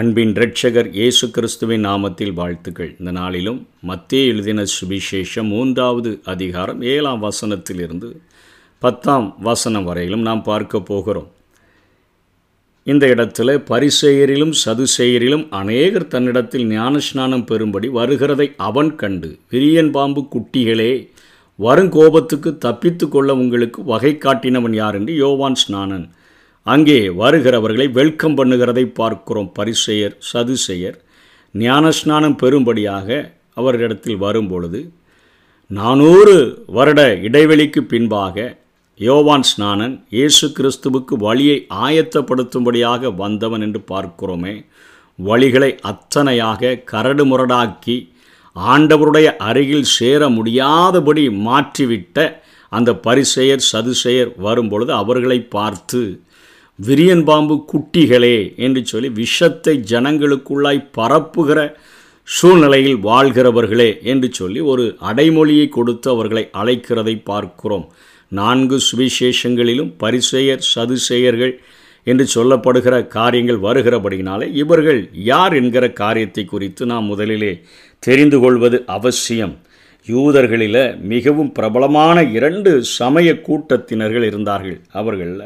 அன்பின் இரட்சகர் இயேசு கிறிஸ்துவின் நாமத்தில் வாழ்த்துக்கள். இந்த நாளிலும் மத்தேயு எழுதின சுவிசேஷம் 3ஆம் அதிகாரம் 7ஆம் வசனத்திலிருந்து 10ஆம் வசனம் வரையிலும் நாம் பார்க்க போகிறோம். இந்த இடத்துல பரிசேயரிலும் சதுசேயரிலும் அநேகர் தன்னிடத்தில் ஞானஸ்நானம் பெறும்படி வருகிறதை அவன் கண்டு, விரியன் பாம்பு குட்டிகளே, வருங்கோபத்துக்கு தப்பித்து கொள்ள உங்களுக்கு வகை காட்டினவன் யார் என்று யோவான் ஸ்நானன் அங்கே வருகிறவர்களை வெல்கம் பண்ணுகிறதை பார்க்கிறோம். பரிசேயர் சதுசேயர் ஞானஸ்நானம் பெறும்படியாக அவரிடத்தில் வரும்பொழுது 400 வருட இடைவெளிக்கு பின்பாக யோவான் ஸ்நானன் இயேசு கிறிஸ்துவுக்கு வழியை ஆயத்தப்படுத்தும்படியாக வந்தவன் என்று பார்க்கிறோமே. வழிகளை அத்தனையாக கரடு முரடாக்கி ஆண்டவருடைய அருகில் சேர முடியாதபடி மாற்றிவிட்ட அந்த பரிசேயர் சதுசேயர் வரும்பொழுது அவர்களை பார்த்து, விரியன் பாம்பு குட்டிகளே என்று சொல்லி விஷத்தை ஜனங்களுக்குள்ளாய் பரப்புகிற சூழ்நிலையில் வாழ்கிறவர்களே என்று சொல்லி ஒரு அடைமொழியை கொடுத்து அவர்களை அழைக்கிறதை பார்க்கிறோம். 4 சுவிசேஷங்களிலும் பரிசேயர் சதுசேயர்கள் என்று சொல்லப்படுகிற காரியங்கள் வருகிறபடினாலே இவர்கள் யார் என்கிற காரியத்தை குறித்து நாம் முதலிலே தெரிந்து கொள்வது அவசியம். யூதர்களில் மிகவும் பிரபலமான 2 சமய கூட்டத்தினர்கள் இருந்தார்கள். அவர்களில்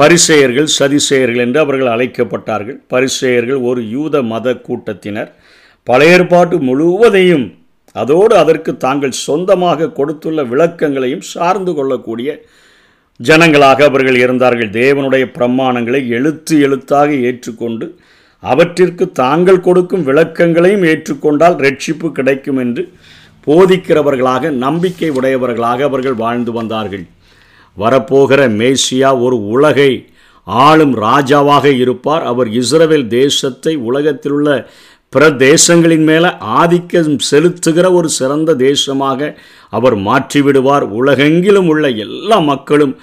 பரிசேயர்கள் சதுசேயர்கள் என்று அவர்கள் அழைக்கப்பட்டார்கள். பரிசேயர்கள் ஒரு யூத மத கூட்டத்தினர். பழைய ஏற்பாடு முழுவதையும் அதோடு அதற்கு தாங்கள் சொந்தமாக கொடுத்துள்ள விளக்கங்களையும் சார்ந்து கொள்ளக்கூடிய ஜனங்களாக அவர்கள் இருந்தார்கள். தேவனுடைய பிரமாணங்களை எழுத்தாக ஏற்றுக்கொண்டு அவற்றிற்கு தாங்கள் கொடுக்கும் விளக்கங்களையும் ஏற்றுக்கொண்டால் இரட்சிப்பு கிடைக்கும் என்று போதிக்கிறவர்களாக, நம்பிக்கை உடையவர்களாக அவர்கள் வாழ்ந்து வந்தார்கள். வரப்போகிற மேசியா ஒரு உலகை ஆளும் ராஜாவாக இருப்பார். அவர் இஸ்ரவேல் தேசத்தை உலகத்திலுள்ள பிரதேசங்களின் மேலே ஆதிக்கம் செலுத்துகிற ஒரு சிறந்த தேசமாக அவர் மாற்றிவிடுவார். உலகெங்கிலும் உள்ள எல்லா மக்களும்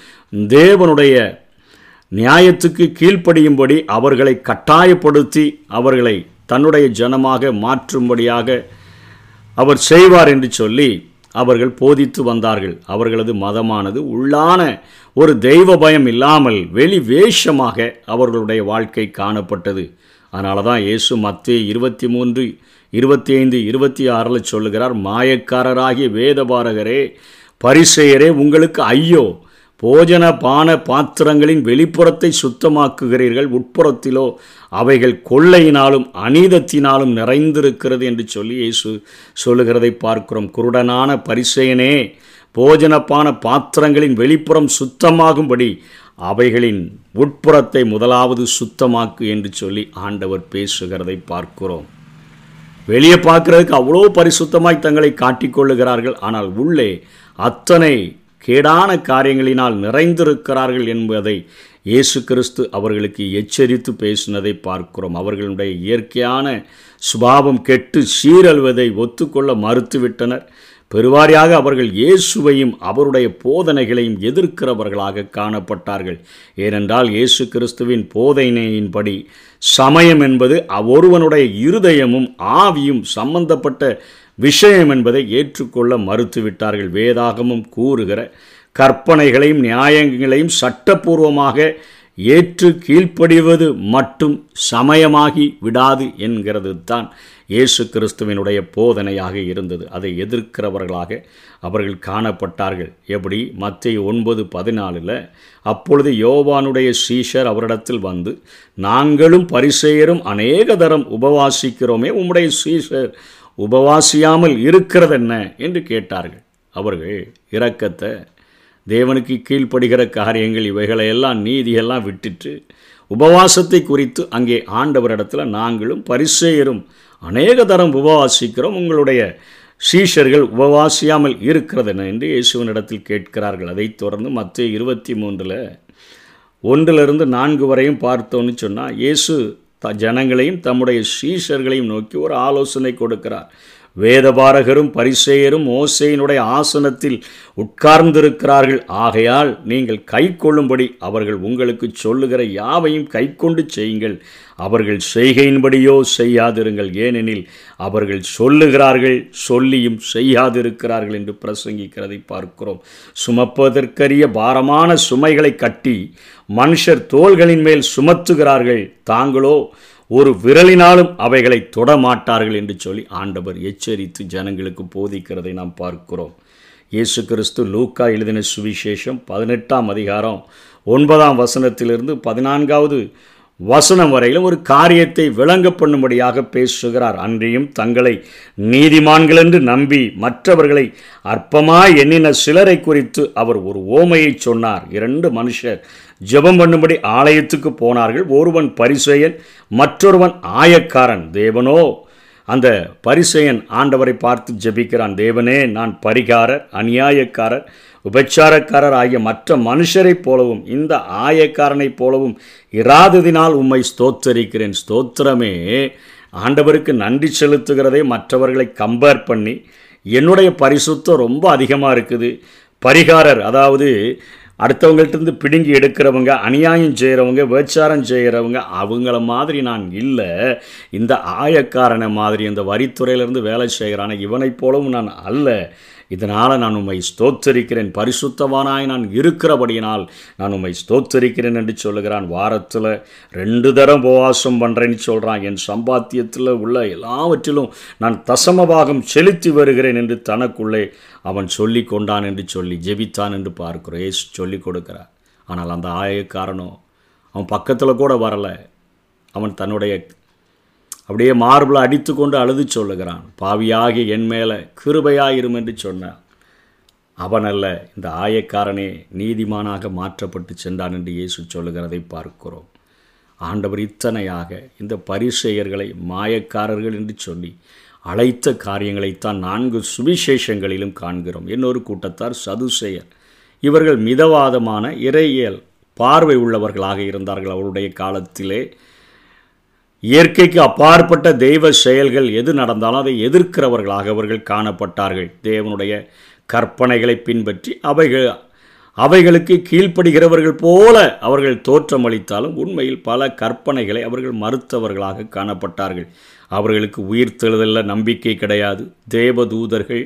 தேவனுடைய நியாயத்துக்கு கீழ்ப்படியும்படி அவர்களை கட்டாயப்படுத்தி அவர்களை தன்னுடைய ஜனமாக மாற்றும்படியாக அவர் செய்வார் என்று சொல்லி அவர்கள் போதித்து வந்தார்கள். அவர்களது மதமானது உள்ளான ஒரு தெய்வ பயம் இல்லாமல் வெளி வேஷமாக அவர்களுடைய வாழ்க்கை காணப்பட்டது. அதனால தான் இயேசு மத்தேயு 23, 25, 26 சொல்லுகிறார், மாயக்காரராகிய வேதபாரகரே, பரிசேயரே, உங்களுக்கு ஐயோ! போஜன பான பாத்திரங்களின் வெளிப்புறத்தை சுத்தமாக்குகிறீர்கள், உட்புறத்திலோ அவைகள் கொள்ளையினாலும் அநீதத்தினாலும் நிறைந்திருக்கிறது என்று சொல்லி இயேசு சொல்லுகிறதை பார்க்கிறோம். குருடனான பரிசேயனே, போஜனப்பான பாத்திரங்களின் வெளிப்புறம் சுத்தமாகும்படி அவைகளின் உட்புறத்தை முதலாவது சுத்தமாக்கு என்று சொல்லி ஆண்டவர் பேசுகிறதை பார்க்கிறோம். வெளியே பார்க்கறதுக்கு அவ்வளோ பரிசுத்தமாய் தங்களை காட்டிக்கொள்ளுகிறார்கள், ஆனால் உள்ளே அத்தனை கேடான காரியங்களினால் நிறைந்திருக்கிறார்கள் என்பதை இயேசு கிறிஸ்து அவர்களுக்கு எச்சரித்து பேசினதை பார்க்கிறோம். அவர்களுடைய இயற்கையான சுபாவம் கெட்டு சீரழுவதை ஒத்துக்கொள்ள மறுத்துவிட்டனர். பெருவாரியாக அவர்கள் இயேசுவையும் அவருடைய போதனைகளையும் எதிர்க்கிறவர்களாக காணப்பட்டார்கள். ஏனென்றால் இயேசு கிறிஸ்துவின் போதனையின்படி சமயம் என்பது ஒருவனுடைய இருதயமும் ஆவியும் சம்பந்தப்பட்ட விஷயம் என்பதை ஏற்றுக்கொள்ள மறுத்துவிட்டார்கள். வேதாகமும் கூறுகிற கற்பனைகளையும் நியாயங்களையும் சட்டபூர்வமாக ஏற்று கீழ்ப்படிவது மட்டும் சமயமாகி விடாது என்கிறது தான் இயேசு கிறிஸ்துவினுடைய போதனையாக இருந்தது. அதை எதிர்க்கிறவர்களாக அவர்கள் காணப்பட்டார்கள். எப்படி? மத்தேயு 9:14 அப்பொழுது யோவானுடைய சீஷர் அவரிடத்தில் வந்து, நாங்களும் பரிசேயரும் அநேக தரம் உபவாசிக்கிறோமே, உம்முடைய சீஷர் உபவாசியாமல் இருக்கிறதென்ன என்று கேட்டார்கள். அவர்கள் இரக்கத்தை, தேவனுக்கு கீழ்ப்படுகிற காரியங்கள் இவைகளையெல்லாம் நீதியெல்லாம் விட்டுட்டு உபவாசத்தை குறித்து அங்கே ஆண்டவரிடத்தில், நாங்களும் பரிசேயரும் அநேக தரம் உபவாசிக்கிறோம், உங்களுடைய சீஷர்கள் உபவாசியாமல் இருக்கிறதென என்று இயேசுவனிடத்தில் கேட்கிறார்கள். அதைத் தொடர்ந்து மத்தேயு 23:1-4 வரையும் பார்த்தோன்னு சொன்னால், இயேசு ஜனங்களையும் தம்முடைய சீஷர்களையும் நோக்கி ஒரு ஆலோசனை கொடுக்கிறார். வேதபாரகரும் பரிசேயரும் மோசேயினுடைய ஆசனத்தில் உட்கார்ந்திருக்கிறார்கள், ஆகையால் நீங்கள் கை கொள்ளும்படி அவர்கள் உங்களுக்கு சொல்லுகிற யாவையும் கை கொண்டு செய்யுங்கள், அவர்கள் செய்கையின்படியோ செய்யாதிருங்கள், ஏனெனில் அவர்கள் சொல்லுகிறார்கள் சொல்லியும் செய்யாதிருக்கிறார்கள் என்று பிரசங்கிக்கிறதை பார்க்கிறோம். சுமப்பதற்கரிய பாரமான சுமைகளை கட்டி மனுஷர் தோள்களின் மேல் சுமத்துகிறார்கள், தாங்களோ ஒரு விரலினாலும் அவைகளை தொடமாட்டார்கள் என்று சொல்லி ஆண்டவர் எச்சரித்து ஜனங்களுக்கு போதிக்கிறதை நாம் பார்க்கிறோம். இயேசு கிறிஸ்து லூக்கா எழுதின சுவிசேஷம் 18-ம் அதிகாரம் 9-ம் வசனத்திலிருந்து 14-வது வசனம் வரையிலும் ஒரு காரியத்தை விளங்க பண்ணும்படியாக பேசுகிறார். அன்றியும் தங்களை நீதிமான்கள் என்று நம்பி மற்றவர்களை அற்பமாய் எண்ணின சிலரை குறித்து அவர் ஒரு ஓமையை சொன்னார். 2 மனுஷர் ஜெபம் பண்ணும்படி ஆலயத்துக்கு போனார்கள். ஒருவன் பரிசேயன், மற்றொருவன் ஆயக்காரன். தேவனோ, அந்த பரிசேயன் ஆண்டவரை பார்த்து ஜெபிக்கிறான். தேவனே, நான் பரிகாரர், அநியாயக்காரர், உபச்சாரக்காரர் ஆகிய மற்ற மனுஷரைப் போலவும் இந்த ஆயக்காரனைப் போலவும் இராததினால் உம்மை ஸ்தோத்தரிக்கிறேன். ஸ்தோத்திரமே, ஆண்டவருக்கு நன்றி செலுத்துகிறதை மற்றவர்களை கம்பேர் பண்ணி என்னுடைய பரிசுத்தம் ரொம்ப அதிகமாக இருக்குது. பரிகாரர், அதாவது அடுத்தவங்கள்ட்டருந்து பிடுங்கி எடுக்கிறவங்க, அநியாயம் செய்கிறவங்க, விபச்சாரம் செய்கிறவங்க, அவங்கள மாதிரி நான் இல்லை. இந்த ஆயக்காரனை மாதிரி, இந்த வரித்துறையிலேருந்து வேலை செய்கிறான இவனைப் போலவும் நான் அல்ல. இதனால் நான் உம்மை ஸ்தோத்தரிக்கிறேன். பரிசுத்தவானாய் நான் இருக்கிறபடியினால் நான் உம்மை ஸ்தோத்தரிக்கிறேன் என்று சொல்லுகிறான். வாரத்தில் 2 தரம் உபவாசம் பண்ணுறேன்னு சொல்கிறான். என் சம்பாத்தியத்தில் உள்ள எல்லாவற்றிலும் நான் தசமபாகம் செலுத்தி வருகிறேன் என்று தனக்குள்ளே அவன் சொல்லி கொண்டான் என்று சொல்லி ஜெபித்தான் என்று பார்க்கிறோம். ஏசு சொல்லி கொடுக்கிறார். ஆனால் அந்த ஆயக்காரனோ அவன் பக்கத்தில் கூட வரலை. அவன் தன்னுடைய அப்படியே மார்பிளை அடித்து கொண்டு அழுது சொல்லுகிறான், பாவியாகி என் மேலே கிருபையாயிரும் என்று சொன்னான். அவனல்ல, இந்த ஆயக்காரனே நீதிமானாக மாற்றப்பட்டு சென்றான் என்று இயேசு சொல்லுகிறதை பார்க்கிறோம். ஆண்டவர் இத்தனையாக இந்த பரிசேயர்களை மாயக்காரர்கள் என்று சொல்லி அழைத்த காரியங்களைத்தான் 4 சுவிசேஷங்களிலும் காண்கிறோம். இன்னொரு கூட்டத்தார் சதுசேயர். இவர்கள் மிதவாதமான இறையியல் பார்வை உள்ளவர்களாக இருந்தார்கள். அவருடைய காலத்திலே இயற்கைக்கு அப்பாற்பட்ட தெய்வ செயல்கள் எது நடந்தாலும் அதை எதிர்க்கிறவர்களாக அவர்கள் காணப்பட்டார்கள். தேவனுடைய கற்பனைகளை பின்பற்றி அவைகளுக்கு கீழ்ப்படுகிறவர்கள் போல அவர்கள் தோற்றமளித்தாலும் உண்மையில் பல கற்பனைகளை அவர்கள் மறுத்தவர்களாக காணப்பட்டார்கள். அவர்களுக்கு உயிர்த்தெழுதலில் நம்பிக்கை கிடையாது, தேவதூதர்கள்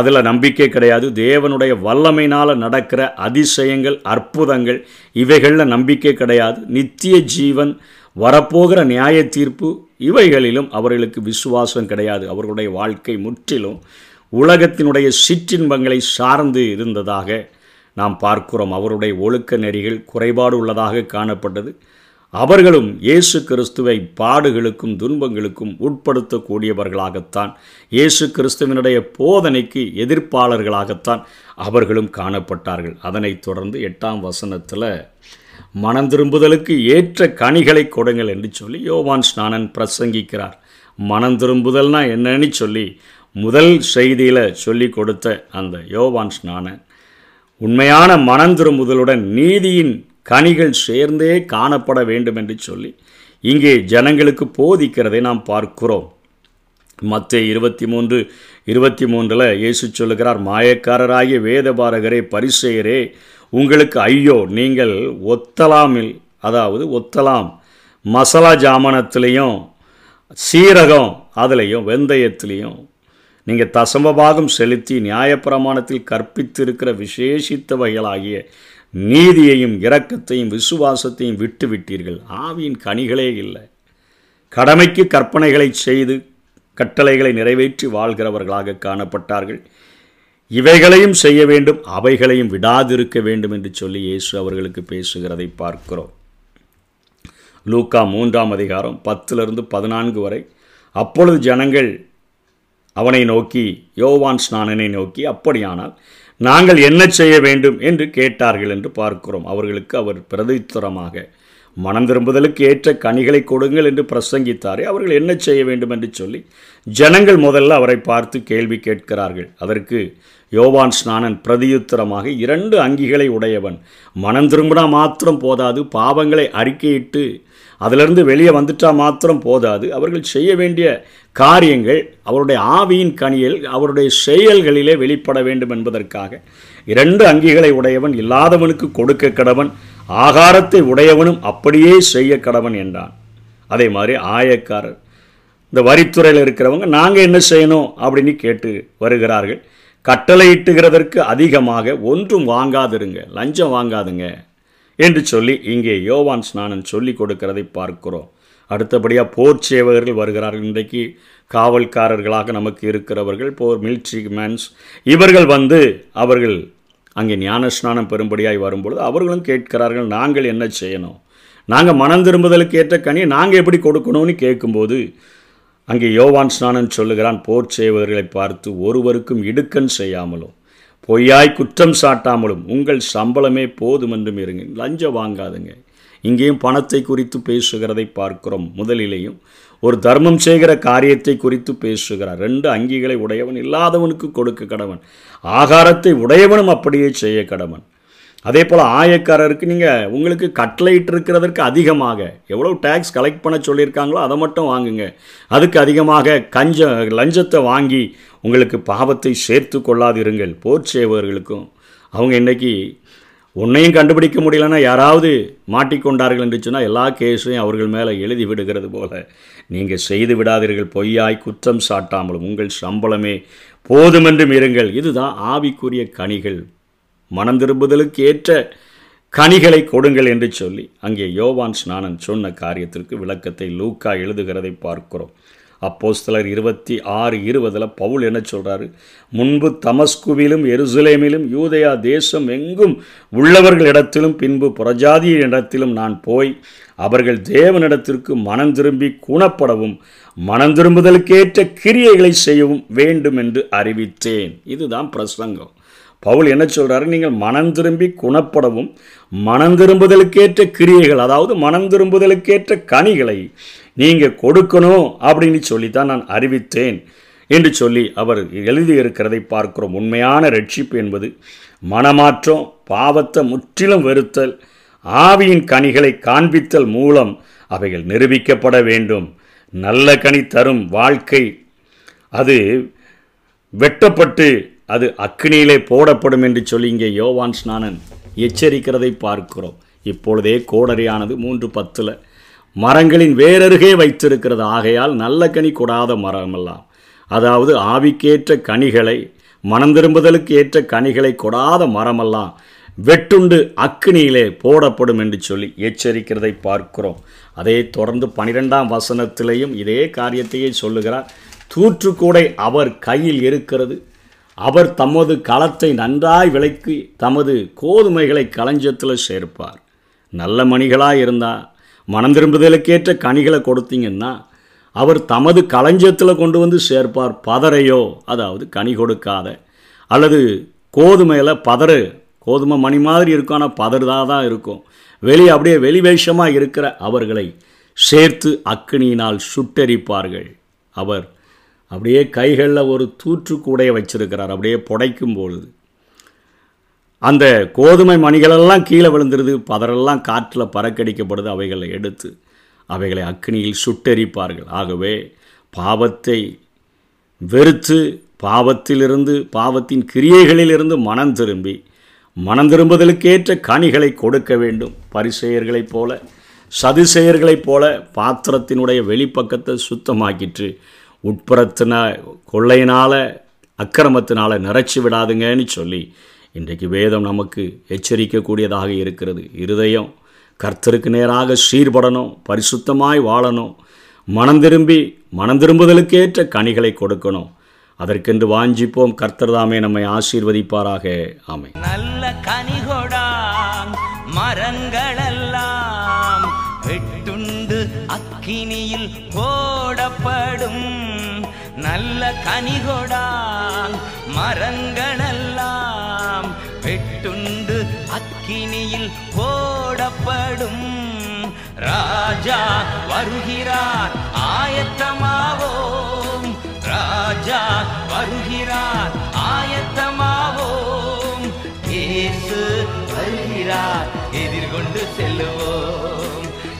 அதில் நம்பிக்கை கிடையாது, தேவனுடைய வல்லமையினால் நடக்கிற அதிசயங்கள் அற்புதங்கள் இவைகளில் நம்பிக்கை கிடையாது, நித்திய ஜீவன் வரப்போகிற நியாய தீர்ப்பு இவைகளிலும் அவர்களுக்கு விசுவாசம் கிடையாது. அவர்களுடைய வாழ்க்கை முற்றிலும் உலகத்தினுடைய சிற்றின்பங்களை சார்ந்து இருந்ததாக நாம் பார்க்கிறோம். அவருடைய ஒழுக்க நெறிகள் குறைபாடு உள்ளதாக காணப்பட்டது. அவர்களும் இயேசு கிறிஸ்துவை பாடுகளுக்கும் துன்பங்களுக்கும் உட்படுத்தக்கூடியவர்களாகத்தான், இயேசு கிறிஸ்துவனுடைய போதனைக்கு எதிர்ப்பாளர்களாகத்தான் அவர்களும் காணப்பட்டார்கள். அதனைத் தொடர்ந்து 8-ம் வசனத்தில் மனம் திரும்புதலுக்கு ஏற்ற கனிகளை கொடுங்கள் என்று சொல்லி யோவான் ஸ்நானன் பிரசங்கிக்கிறார். மனம் திரும்புதல்னா என்னன்னு சொல்லி முதல் செய்தியில் சொல்லி கொடுத்த அந்த யோவான் ஸ்நானன் உண்மையான மனம் திரும்புதலுடன் நீதியின் கனிகள் சேர்ந்தே காணப்பட வேண்டும் என்று சொல்லி இங்கே ஜனங்களுக்கு போதிக்கிறதை நாம் பார்க்கிறோம். மத்தேயு 23:23 இயேசு சொல்லுகிறார், மாயக்காரராகிய வேதபாரகரே பரிசேயரே உங்களுக்கு ஐயோ, நீங்கள் ஒத்தலாமில், அதாவது ஒத்தலாம் மசாலா ஜாமனத்துலேயும் சீரகம் அதுலேயும் வெந்தயத்துலேயும் நீங்கள் தசமபாகம் செலுத்தி நியாயப்பிரமாணத்தில் கற்பித்திருக்கிற விசேஷித்த வகைகளாகிய நீதியையும் இரக்கத்தையும் விசுவாசத்தையும் விட்டு விட்டீர்கள். ஆவியின் கனிகளே இல்லை. கடமைக்கு கற்பனைகளை செய்து கட்டளைகளை நிறைவேற்றி வாழ்கிறவர்களாக காணப்பட்டார்கள். இவைகளையும் செய்ய வேண்டும், அவைகளையும் விடாதிருக்க வேண்டும் என்று சொல்லி இயேசு அவர்களுக்கு பேசுகிறதை பார்க்கிறோம். லூக்கா 3-ம் அதிகாரம் 10-14 வரை அப்பொழுது ஜனங்கள் அவனை நோக்கி, யோவான் ஸ்நானனை நோக்கி, அப்படியானால் நாங்கள் என்ன செய்ய வேண்டும் என்று கேட்டார்கள் என்று பார்க்கிறோம். அவர்களுக்கு அவர் பிரதித்தரமாக மனம் திரும்புதலுக்கு ஏற்ற கனிகளை கொடுங்கள் என்று பிரசங்கித்தாரே, அவர்கள் என்ன செய்ய வேண்டும் என்று சொல்லி ஜனங்கள் முதல்ல அவரை பார்த்து கேள்வி கேட்கிறார்கள். அதற்கு யோவான் ஸ்நானன் பிரதியுத்தரமாக, 2 அங்கிகளை உடையவன் மனம் திரும்பினா மாத்திரம் போதாது, பாவங்களை அறிக்கையிட்டு அதிலிருந்து வெளியே வந்துட்டா மாத்திரம் போதாது, அவர்கள் செய்ய வேண்டிய காரியங்கள் அவருடைய ஆவியின் கனியில் அவருடைய செயல்களிலே வெளிப்பட வேண்டும் என்பதற்காக 2 அங்கிகளை உடையவன் இல்லாதவனுக்கு கொடுக்க கடவன், ஆகாரத்தை உடையவனும் அப்படியே செய்ய கடவன் என்றான். அதே மாதிரி ஆயக்காரர், இந்த வரித்துறையில் இருக்கிறவங்க நாங்கள் என்ன செய்யணும் அப்படின்னு கேட்டு வருகிறார்கள். கட்டளையிட்டுகிறதற்கு அதிகமாக ஒன்றும் வாங்காதிருங்க, லஞ்சம் வாங்காதுங்க என்று சொல்லி இங்கே யோவான் ஸ்நானன் சொல்லி கொடுக்கிறதை பார்க்கிறோம். அடுத்தபடியாக போர் சேவகர்கள் வருகிறார்கள். இன்றைக்கு காவல்காரர்களாக நமக்கு இருக்கிறவர்கள், போர் மிலிட்ரி மேன்ஸ், இவர்கள் வந்து அவர்கள் அங்கே ஞானஸ்நானம் பெரும்படியாய் வரும்பொழுது அவர்களும் கேட்கிறார்கள், நாங்கள் என்ன செய்யணும், நாங்கள் மனம் திரும்புதலுக்கு ஏற்ற கனியை நாங்கள் எப்படி கொடுக்கணும்னு கேட்கும்போது அங்கே யோவான் ஸ்நானன் சொல்லுகிறான், போர் சேவர்களை பார்த்து ஒருவருக்கும் இடுக்கன் செய்யாமலும் பொய்யாய் குற்றம் சாட்டாமலும் உங்கள் சம்பளமே போதும் என்றும் இருங்க, லஞ்சம் வாங்காதுங்க. இங்கேயும் பணத்தை குறித்து பேசுகிறதை பார்க்கிறோம். முதலிலேயும் ஒரு தர்மம் செய்கிற காரியத்தை குறித்து பேசுகிறார். ரெண்டு அங்கிகளை உடையவன் இல்லாதவனுக்கு கொடுக்க கடவன், ஆகாரத்தை உடையவனும் அப்படியே செய்ய கடவன். அதே போல் ஆயக்காரருக்கு நீங்கள் உங்களுக்கு கட்லைட் இருக்கிறதற்கு அதிகமாக எவ்வளோ டேக்ஸ் கலெக்ட் பண்ண சொல்லியிருக்காங்களோ அதை மட்டும் வாங்குங்க, அதுக்கு அதிகமாக லஞ்சத்தை வாங்கி உங்களுக்கு பாவத்தை சேர்த்து கொள்ளாதிருங்கள். போர் சேவர்களுக்கும் அவங்க இன்றைக்கி ஒன்றையும் கண்டுபிடிக்க முடியலன்னா யாராவது மாட்டிக்கொண்டார்கள் என்று சொன்னால் எல்லா கேஸையும் அவர்கள் மேலே எழுதி விடுகிறது போல, நீங்கள் செய்து விடாதீர்கள், பொய்யாய் குற்றம் சாட்டாமலும் உங்கள் சம்பளமே போதுமென்றும் இருங்கள். இதுதான் ஆவிக்குரிய கனிகள், மனம் திரும்புதலுக்கு ஏற்ற கனிகளை கொடுங்கள் என்று சொல்லி அங்கே யோவான் ஸ்நானன் சொன்ன காரியத்திற்கு விளக்கத்தை லூக்கா எழுதுகிறதை பார்க்கிறோம். அப்போஸ்தலர் 26:20 பவுல் என்ன சொல்கிறாரு, முன்பு தமஸ்குவிலும் எருசலேமிலும் யூதயா தேசம் எங்கும் உள்ளவர்களிடத்திலும் பின்பு புறஜாதிய இடத்திலும் நான் போய் அவர்கள் தேவனிடத்திற்கு மனம் திரும்பி குணப்படவும் மனம் திரும்புதலுக்கேற்ற கிரியைகளை செய்யவும் வேண்டும் என்று அறிவித்தேன். இதுதான் பிரசங்கம். பவுல் என்ன சொல்கிறாரு, நீங்கள் மனம் திரும்பி குணப்படவும் மனம் திரும்புதலுக்கேற்ற கிரியைகள், அதாவது மனம் திரும்புதலுக்கேற்ற கனிகளை நீங்கள் கொடுக்கணும் அப்படின்னு சொல்லித்தான் நான் அறிவித்தேன் என்று சொல்லி அவர் எழுதியிருக்கிறதை பார்க்கிறோம். உண்மையான ரட்சிப்பு என்பது மனமாற்றம், பாவத்தை முற்றிலும் வெறுத்தல், ஆவியின் கனிகளை காண்பித்தல் மூலம் அவைகள் நிரூபிக்கப்பட வேண்டும். நல்ல கனி தரும் வாழ்க்கை அது வெட்டப்பட்டு அது அக்கினியிலே போடப்படும் என்று சொல்லி இங்கே யோவான் ஸ்நானன் எச்சரிக்கிறதை பார்க்கிறோம். இப்பொழுதே கோடரியானது 3:10 மரங்களின் வேறருகே வைத்திருக்கிறது, ஆகையால் நல்ல கனி கொடாத மரமெல்லாம், அதாவது ஆவிக்கேற்ற கனிகளை மனம் திரும்புதலுக்கு ஏற்ற கனிகளை கொடாத மரமெல்லாம் வெட்டுண்டு அக்கினியிலே போடப்படும் என்று சொல்லி எச்சரிக்கிறதை பார்க்கிறோம். அதே தொடர்ந்து 12ஆம் வசனத்திலேயும் இதே காரியத்தையே சொல்லுகிறார், தூற்றுக்கூடை அவர் கையில் இருக்கிறது, அவர் தமது களத்தை நன்றாய் விளைக்கி தமது கோதுமைகளை களஞ்சத்தில் சேர்ப்பார். நல்ல மணிகளாக இருந்தால் மனம் திரும்புதலுக்கேற்ற கனிகளை கொடுத்தீங்கன்னா அவர் தமது களஞ்சத்தில் கொண்டு வந்து சேர்ப்பார். பதறையோ, அதாவது கனி கொடுக்காத அல்லது கோதுமையில் பதறு, கோதுமை மணி மாதிரி இருக்கும் ஆனால் பதறுதாக தான் இருக்கும், வெளியே அப்படியே வெளிவேஷமாக இருக்கிற அவர்களை சேர்த்து அக்கினியினால் சுட்டெரிப்பார்கள். அவர் அப்படியே கைகளில் ஒரு தூற்றுக்கூடையை வச்சிருக்கிறார், அப்படியே புடைக்கும் பொழுது அந்த கோதுமை மணிகளெல்லாம் கீழே விழுந்துருது, பதரெல்லாம் காற்றில் பறக்கடிக்கப்படுது, அவைகளை எடுத்து அவைகளை அக்கினியில் சுட்டெரிப்பார்கள். ஆகவே பாவத்தை வெறுத்து பாவத்திலிருந்து பாவத்தின் கிரியைகளிலிருந்து மனம் திரும்பி மனம் திரும்புதலுக்கேற்ற கனிகளை கொடுக்க வேண்டும். பரிசேயர்களைப் போல சதுசேயர்களைப் போல பாத்திரத்தினுடைய வெளிப்பக்கத்தை சுத்தமாக்கிட்டு உட்புறத்தின கொள்ளையினால் அக்கிரமத்தினால் நிரச்சி விடாதுங்கன்னு சொல்லி இன்றைக்கு வேதம் நமக்கு எச்சரிக்கக்கூடியதாக இருக்கிறது. இருதயம் கர்த்தருக்கு நேராக சீர்படணும், பரிசுத்தமாய் வாழணும், மனம் திரும்புதலுக்கேற்ற கனிகளை கொடுக்கணும். அதற்கென்று வாஞ்சிப்போம். கர்த்தர் தாமே நம்மை ஆசீர்வதிப்பாராக. ஆமென். நல்ல கனிகொடா மரங்களெல்லாம் வெட்டுண்டு அக்கினியில் போடப்படும், நல்ல கனிகொடா மரங்களெல்லாம் வெட்டுண்டு அக்கினியில் போடப்படும். ராஜா வருகிறார், ஆயத்தமாவோம், ராஜா வருகிறார்.